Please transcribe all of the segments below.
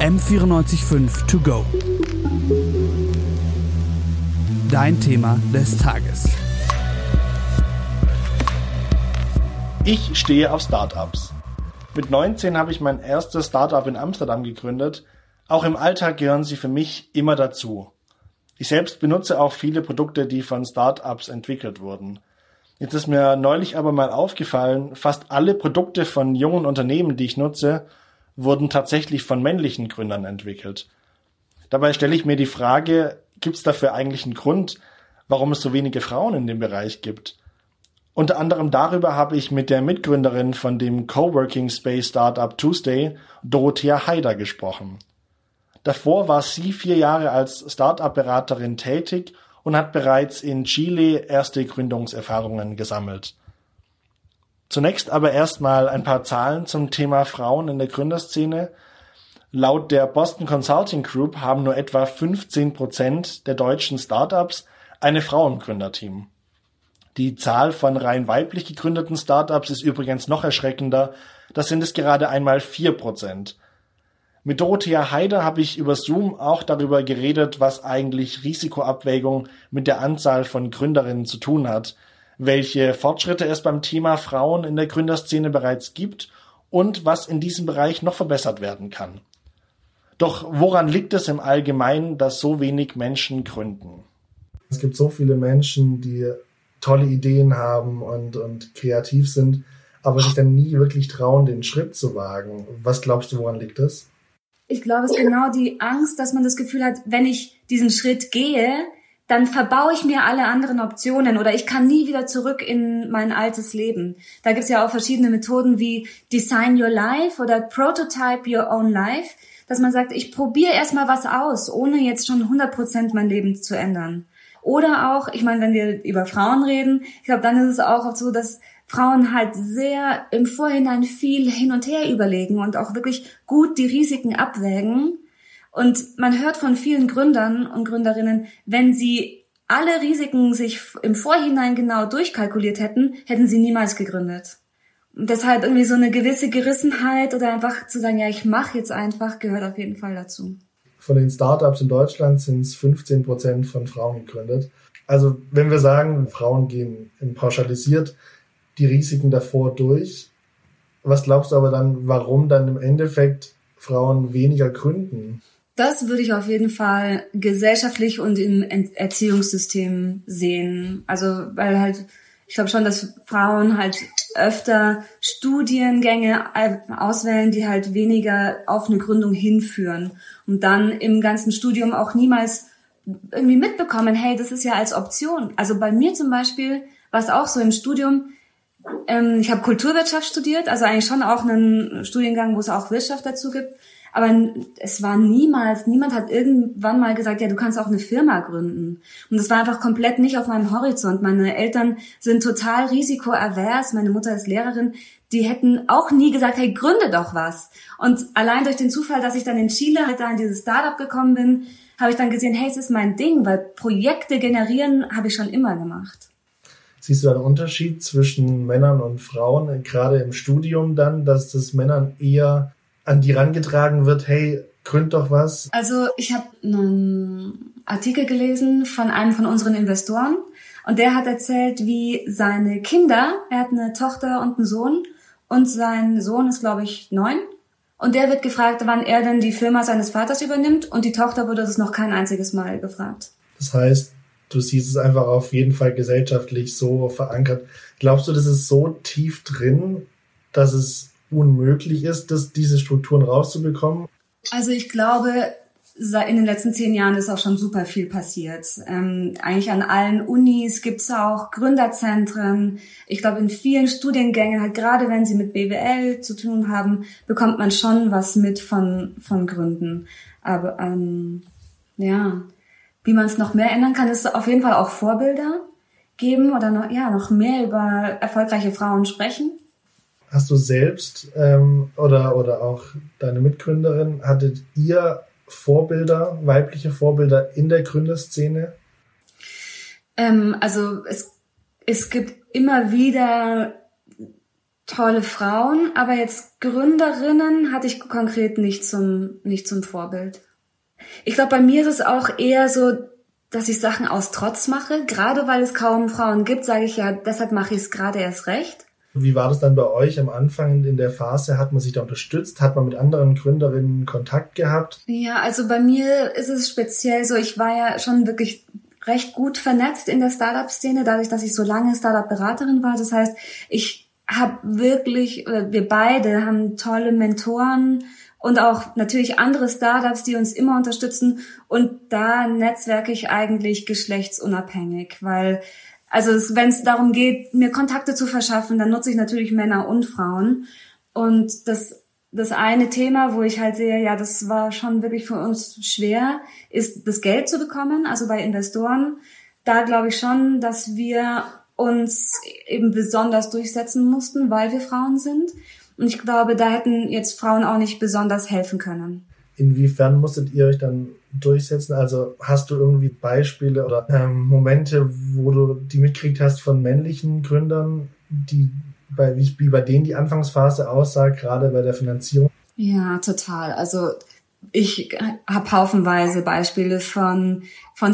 M94.5 to go. Dein Thema des Tages. Ich stehe auf Startups. Mit 19 habe ich mein erstes Startup in Amsterdam gegründet. Auch im Alltag gehören sie für mich immer dazu. Ich selbst benutze auch viele Produkte, die von Startups entwickelt wurden. Jetzt ist mir neulich aber mal aufgefallen, fast alle Produkte von jungen Unternehmen, die ich nutze, wurden tatsächlich von männlichen Gründern entwickelt. Dabei stelle ich mir die Frage, gibt es dafür eigentlich einen Grund, warum es so wenige Frauen in dem Bereich gibt? Unter anderem darüber habe ich mit der Mitgründerin von dem Coworking Space Startup Tuesday, Dorothea Haider, gesprochen. Davor war sie 4 Jahre als Startup-Beraterin tätig und hat bereits in Chile erste Gründungserfahrungen gesammelt. Zunächst aber erstmal ein paar Zahlen zum Thema Frauen in der Gründerszene. Laut der Boston Consulting Group haben nur etwa 15% der deutschen Startups eine Frau im Gründerteam. Die Zahl von rein weiblich gegründeten Startups ist übrigens noch erschreckender, das sind es gerade einmal 4%. Mit Dorothea Haider habe ich über Zoom auch darüber geredet, was eigentlich Risikoabwägung mit der Anzahl von Gründerinnen zu tun hat, welche Fortschritte es beim Thema Frauen in der Gründerszene bereits gibt und was in diesem Bereich noch verbessert werden kann. Doch woran liegt es im Allgemeinen, dass so wenig Menschen gründen? Es gibt so viele Menschen, die tolle Ideen haben und kreativ sind, aber sich dann nie wirklich trauen, den Schritt zu wagen. Was glaubst du, woran liegt das? Ich glaube, es ist genau die Angst, dass man das Gefühl hat, wenn ich diesen Schritt gehe, dann verbaue ich mir alle anderen Optionen oder ich kann nie wieder zurück in mein altes Leben. Da gibt's ja auch verschiedene Methoden wie Design Your Life oder Prototype Your Own Life, dass man sagt, ich probiere erstmal was aus, ohne jetzt schon 100% mein Leben zu ändern. Oder auch, ich meine, wenn wir über Frauen reden, ich glaube, dann ist es auch oft so, dass Frauen halt sehr im Vorhinein viel hin und her überlegen und auch wirklich gut die Risiken abwägen. Und man hört von vielen Gründern und Gründerinnen, wenn sie alle Risiken sich im Vorhinein genau durchkalkuliert hätten, hätten sie niemals gegründet. Und deshalb irgendwie so eine gewisse Gerissenheit oder einfach zu sagen, ja, ich mache jetzt einfach, gehört auf jeden Fall dazu. Von den Startups in Deutschland sind es 15% von Frauen gegründet. Also wenn wir sagen, Frauen gehen pauschalisiert die Risiken davor durch, was glaubst du aber dann, warum dann im Endeffekt Frauen weniger gründen? Das würde ich auf jeden Fall gesellschaftlich und im Erziehungssystem sehen. Also, weil halt, ich glaube schon, dass Frauen halt öfter Studiengänge auswählen, die halt weniger auf eine Gründung hinführen und dann im ganzen Studium auch niemals irgendwie mitbekommen, hey, das ist ja als Option. Also bei mir zum Beispiel war es auch so im Studium, ich habe Kulturwirtschaft studiert, also eigentlich schon auch einen Studiengang, wo es auch Wirtschaft dazu gibt. Aber es war niemand hat irgendwann mal gesagt, ja, du kannst auch eine Firma gründen. Und das war einfach komplett nicht auf meinem Horizont. Meine Eltern sind total risikoavers. Meine Mutter ist Lehrerin. Die hätten auch nie gesagt, hey, gründe doch was. Und allein durch den Zufall, dass ich dann in Chile halt da in dieses Startup gekommen bin, habe ich dann gesehen, hey, es ist mein Ding, weil Projekte generieren habe ich schon immer gemacht. Siehst du einen Unterschied zwischen Männern und Frauen, gerade im Studium dann, dass das Männern eher an die rangetragen wird, hey, gründ doch was? Also ich habe einen Artikel gelesen von einem von unseren Investoren und der hat erzählt, wie seine Kinder, er hat eine Tochter und einen Sohn und sein Sohn ist, glaube ich, 9 und der wird gefragt, wann er denn die Firma seines Vaters übernimmt und die Tochter wurde das noch kein einziges Mal gefragt. Das heißt, du siehst es einfach auf jeden Fall gesellschaftlich so verankert. Glaubst du, das ist so tief drin, dass es unmöglich ist, diese Strukturen rauszubekommen? Also ich glaube, in den letzten 10 Jahren ist auch schon super viel passiert. Eigentlich an allen Unis gibt es auch Gründerzentren. Ich glaube, in vielen Studiengängen, halt gerade wenn sie mit BWL zu tun haben, bekommt man schon was mit von Gründen. Aber ja, wie man es noch mehr ändern kann, ist auf jeden Fall auch Vorbilder geben oder noch mehr über erfolgreiche Frauen sprechen. Hast du selbst oder auch deine Mitgründerin, hattet ihr Vorbilder, weibliche Vorbilder in der Gründerszene? Also es gibt immer wieder tolle Frauen, aber jetzt Gründerinnen hatte ich konkret nicht zum Vorbild. Ich glaube, bei mir ist es auch eher so, dass ich Sachen aus Trotz mache. Gerade weil es kaum Frauen gibt, sage ich ja, deshalb mache ich es gerade erst recht. Wie war das dann bei euch am Anfang in der Phase? Hat man sich da unterstützt? Hat man mit anderen Gründerinnen Kontakt gehabt? Ja, also bei mir ist es speziell so, ich war ja schon wirklich recht gut vernetzt in der Startup-Szene, dadurch, dass ich so lange Startup-Beraterin war. Das heißt, wir beide haben tolle Mentoren und auch natürlich andere Startups, die uns immer unterstützen. Und da netzwerke ich eigentlich geschlechtsunabhängig, weil, also wenn es darum geht, mir Kontakte zu verschaffen, dann nutze ich natürlich Männer und Frauen. Und das eine Thema, wo ich halt sehe, ja, das war schon wirklich für uns schwer, ist das Geld zu bekommen, also bei Investoren. Da glaube ich schon, dass wir uns eben besonders durchsetzen mussten, weil wir Frauen sind. Und ich glaube, da hätten jetzt Frauen auch nicht besonders helfen können. Inwiefern musstet ihr euch dann durchsetzen? Also hast du irgendwie Beispiele oder Momente, wo du die mitgekriegt hast von männlichen Gründern, wie bei denen die Anfangsphase aussah, gerade bei der Finanzierung? Ja, total. Also ich habe haufenweise Beispiele von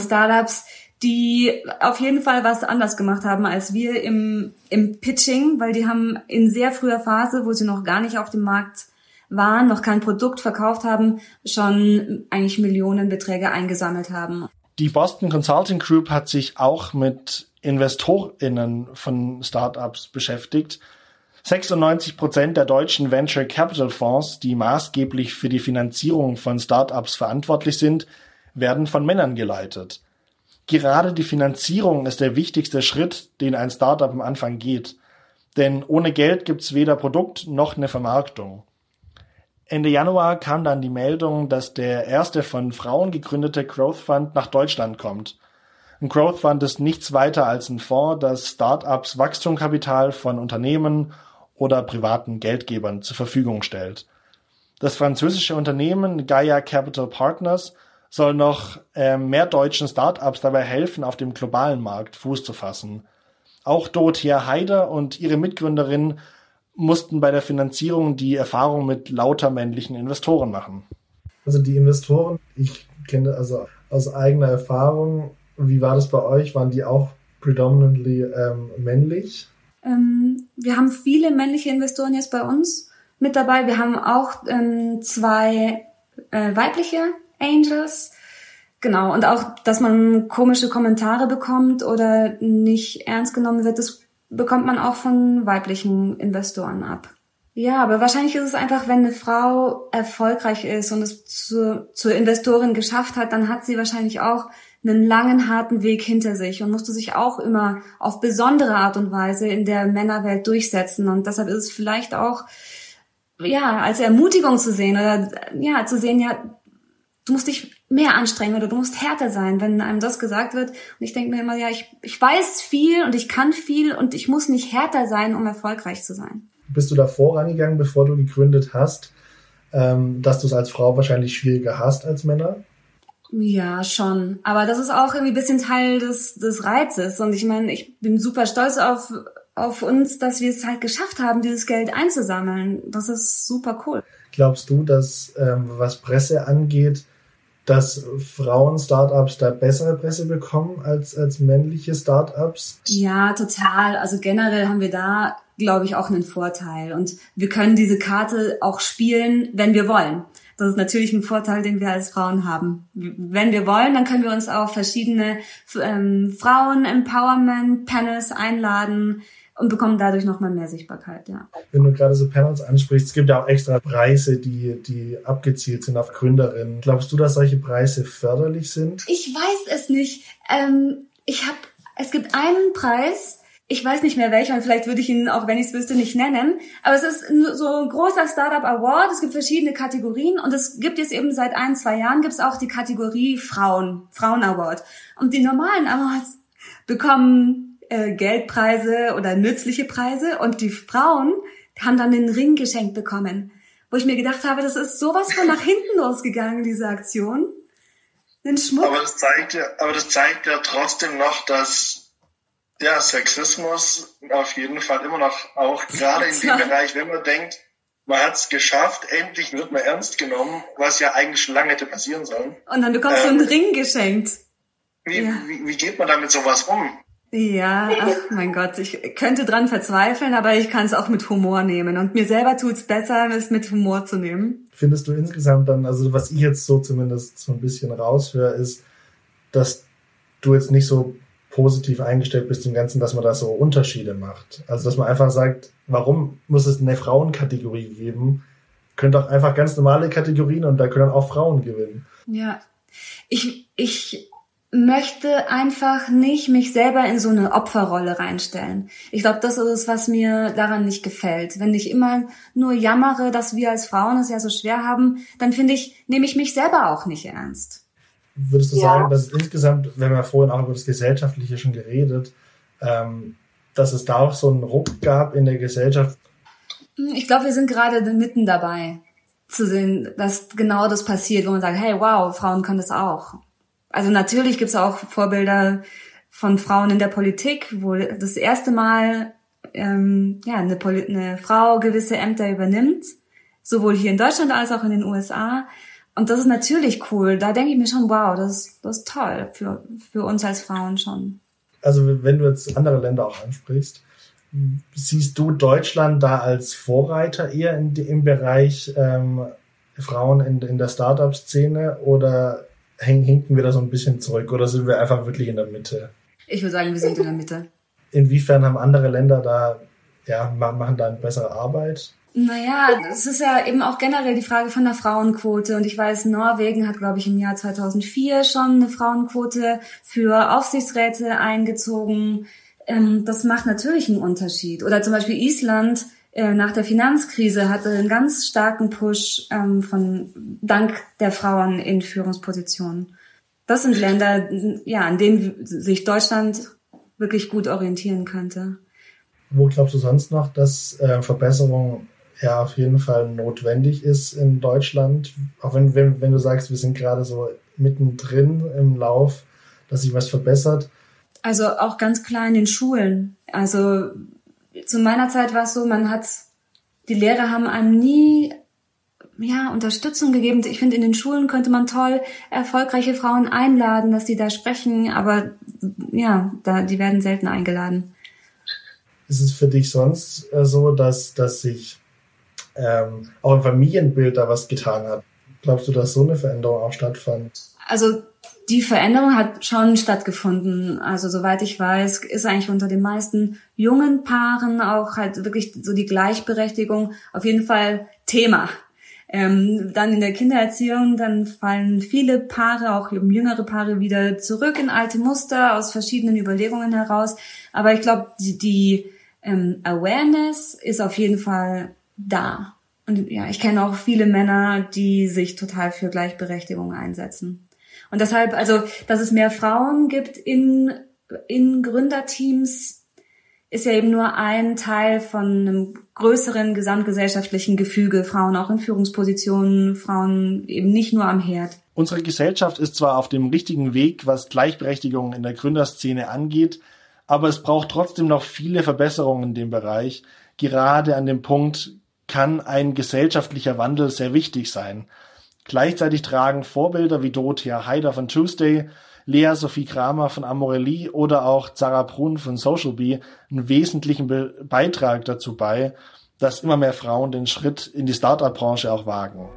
Startups, die auf jeden Fall was anders gemacht haben als wir im Pitching, weil die haben in sehr früher Phase, wo sie noch gar nicht auf dem Markt waren, noch kein Produkt verkauft haben, schon eigentlich Millionenbeträge eingesammelt haben. Die Boston Consulting Group hat sich auch mit InvestorInnen von Startups beschäftigt. 96% der deutschen Venture Capital Fonds, die maßgeblich für die Finanzierung von Startups verantwortlich sind, werden von Männern geleitet. Gerade die Finanzierung ist der wichtigste Schritt, den ein Startup am Anfang geht. Denn ohne Geld gibt's weder Produkt noch eine Vermarktung. Ende Januar kam dann die Meldung, dass der erste von Frauen gegründete Growth Fund nach Deutschland kommt. Ein Growth Fund ist nichts weiter als ein Fonds, das Startups Wachstumskapital von Unternehmen oder privaten Geldgebern zur Verfügung stellt. Das französische Unternehmen Gaia Capital Partners soll noch mehr deutschen Startups dabei helfen, auf dem globalen Markt Fuß zu fassen. Auch Dorothea Haider und ihre Mitgründerin mussten bei der Finanzierung die Erfahrung mit lauter männlichen Investoren machen. Also die Investoren, ich kenne also aus eigener Erfahrung, wie war das bei euch? Waren die auch predominantly männlich? Wir haben viele männliche Investoren jetzt bei uns mit dabei. Wir haben auch zwei weibliche Angels. Genau. Und auch, dass man komische Kommentare bekommt oder nicht ernst genommen wird, das bekommt man auch von weiblichen Investoren ab. Ja, aber wahrscheinlich ist es einfach, wenn eine Frau erfolgreich ist und es zur Investorin geschafft hat, dann hat sie wahrscheinlich auch einen langen, harten Weg hinter sich und musste sich auch immer auf besondere Art und Weise in der Männerwelt durchsetzen. Und deshalb ist es vielleicht auch, ja, als Ermutigung zu sehen oder, ja, zu sehen, ja, du musst dich mehr anstrengen oder du musst härter sein, wenn einem das gesagt wird. Und ich denke mir immer, ja, ich weiß viel und ich kann viel und ich muss nicht härter sein, um erfolgreich zu sein. Bist du da vorangegangen, bevor du gegründet hast, dass du es als Frau wahrscheinlich schwieriger hast als Männer? Ja, schon. Aber das ist auch irgendwie ein bisschen Teil des Reizes. Und ich meine, ich bin super stolz auf uns, dass wir es halt geschafft haben, dieses Geld einzusammeln. Das ist super cool. Glaubst du, dass, was Presse angeht, dass Frauen-Startups da bessere Presse bekommen als männliche Startups? Ja, total. Also generell haben wir da, glaube ich, auch einen Vorteil. Und wir können diese Karte auch spielen, wenn wir wollen. Das ist natürlich ein Vorteil, den wir als Frauen haben. Wenn wir wollen, dann können wir uns auch verschiedene Frauen-Empowerment-Panels einladen und bekommen dadurch nochmal mehr Sichtbarkeit, ja. Wenn du gerade so Panels ansprichst, es gibt ja auch extra Preise, die abgezielt sind auf Gründerinnen. Glaubst du, dass solche Preise förderlich sind? Ich weiß es nicht. Es gibt einen Preis, ich weiß nicht mehr welchen, und vielleicht würde ich ihn, auch wenn ich es wüsste, nicht nennen. Aber es ist so ein großer Startup Award. Es gibt verschiedene Kategorien und es gibt jetzt eben seit 1-2 Jahren gibt es auch die Kategorie Frauen Award. Und die normalen Awards bekommen Geldpreise oder nützliche Preise und die Frauen haben dann den Ring geschenkt bekommen, wo ich mir gedacht habe, das ist sowas von nach hinten losgegangen, diese Aktion. Den Schmuck. Aber das zeigt ja trotzdem noch, dass Ja, Sexismus auf jeden Fall immer noch, auch gerade in dem Bereich, wenn man denkt, man hat es geschafft, endlich wird man ernst genommen, was ja eigentlich schon lange hätte passieren sollen. Und dann bekommst du einen Ring geschenkt. Wie geht man damit sowas um? Ja, ach mein Gott, ich könnte dran verzweifeln, aber ich kann es auch mit Humor nehmen. Und mir selber tut es besser, es mit Humor zu nehmen. Findest du insgesamt dann, also was ich jetzt so zumindest so ein bisschen raushöre, ist, dass du jetzt nicht so positiv eingestellt bist im Ganzen, dass man da so Unterschiede macht. Also dass man einfach sagt, warum muss es eine Frauenkategorie geben? Könnt doch einfach ganz normale Kategorien und da können auch Frauen gewinnen. Ja, ich möchte einfach nicht mich selber in so eine Opferrolle reinstellen. Ich glaube, das ist es, was mir daran nicht gefällt. Wenn ich immer nur jammere, dass wir als Frauen es ja so schwer haben, dann finde ich, nehme ich mich selber auch nicht ernst. Würdest du sagen, dass insgesamt, wir haben ja vorhin auch über das Gesellschaftliche schon geredet, dass es da auch so einen Ruck gab in der Gesellschaft? Ich glaube, wir sind gerade mitten dabei, zu sehen, dass genau das passiert, wo man sagt, hey, wow, Frauen können das auch. Also natürlich gibt es auch Vorbilder von Frauen in der Politik, wo das erste Mal eine Frau gewisse Ämter übernimmt, sowohl hier in Deutschland als auch in den USA. Und das ist natürlich cool. Da denke ich mir schon, wow, das ist toll für uns als Frauen schon. Also wenn du jetzt andere Länder auch ansprichst, siehst du Deutschland da als Vorreiter eher im Bereich Frauen in der Startup-Szene oder hinken wir da so ein bisschen zurück oder sind wir einfach wirklich in der Mitte? Ich würde sagen, wir sind in der Mitte. Inwiefern haben andere Länder da, machen da eine bessere Arbeit? Naja, das ist ja eben auch generell die Frage von der Frauenquote. Und ich weiß, Norwegen hat, glaube ich, im Jahr 2004 schon eine Frauenquote für Aufsichtsräte eingezogen. Das macht natürlich einen Unterschied. Oder zum Beispiel Island nach der Finanzkrise hatte einen ganz starken Push dank der Frauen in Führungspositionen. Das sind Länder, an denen sich Deutschland wirklich gut orientieren könnte. Wo glaubst du sonst noch, dass Verbesserung auf jeden Fall notwendig ist in Deutschland? Auch wenn du sagst, wir sind gerade so mittendrin im Lauf, dass sich was verbessert. Also auch ganz klar in den Schulen. Also zu meiner Zeit war es so, die Lehrer haben einem nie Unterstützung gegeben. Ich finde, in den Schulen könnte man toll erfolgreiche Frauen einladen, dass die da sprechen, aber die werden selten eingeladen. Ist es für dich sonst so, dass sich auch im Familienbild da was getan hat? Glaubst du, dass so eine Veränderung auch stattfand? Also die Veränderung hat schon stattgefunden. Also soweit ich weiß, ist eigentlich unter den meisten jungen Paaren auch halt wirklich so die Gleichberechtigung auf jeden Fall Thema. Dann in der Kindererziehung, dann fallen viele Paare, auch jüngere Paare, wieder zurück in alte Muster aus verschiedenen Überlegungen heraus. Aber ich glaube, die Awareness ist auf jeden Fall da. Und ich kenne auch viele Männer, die sich total für Gleichberechtigung einsetzen. Und deshalb, also, dass es mehr Frauen gibt in Gründerteams, ist ja eben nur ein Teil von einem größeren gesamtgesellschaftlichen Gefüge. Frauen auch in Führungspositionen, Frauen eben nicht nur am Herd. Unsere Gesellschaft ist zwar auf dem richtigen Weg, was Gleichberechtigung in der Gründerszene angeht, aber es braucht trotzdem noch viele Verbesserungen in dem Bereich. Gerade an dem Punkt kann ein gesellschaftlicher Wandel sehr wichtig sein. Gleichzeitig tragen Vorbilder wie Dorothea Haider von Tuesday, Lea Sophie Kramer von Amorelli oder auch Zara Brun von Social Bee einen wesentlichen Beitrag dazu bei, dass immer mehr Frauen den Schritt in die Startup-Branche auch wagen.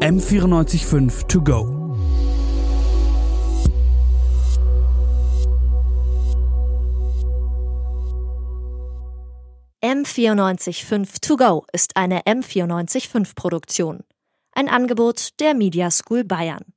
M94.5 to go. M94.5 to go ist eine M94.5 Produktion. Ein Angebot der Media School Bayern.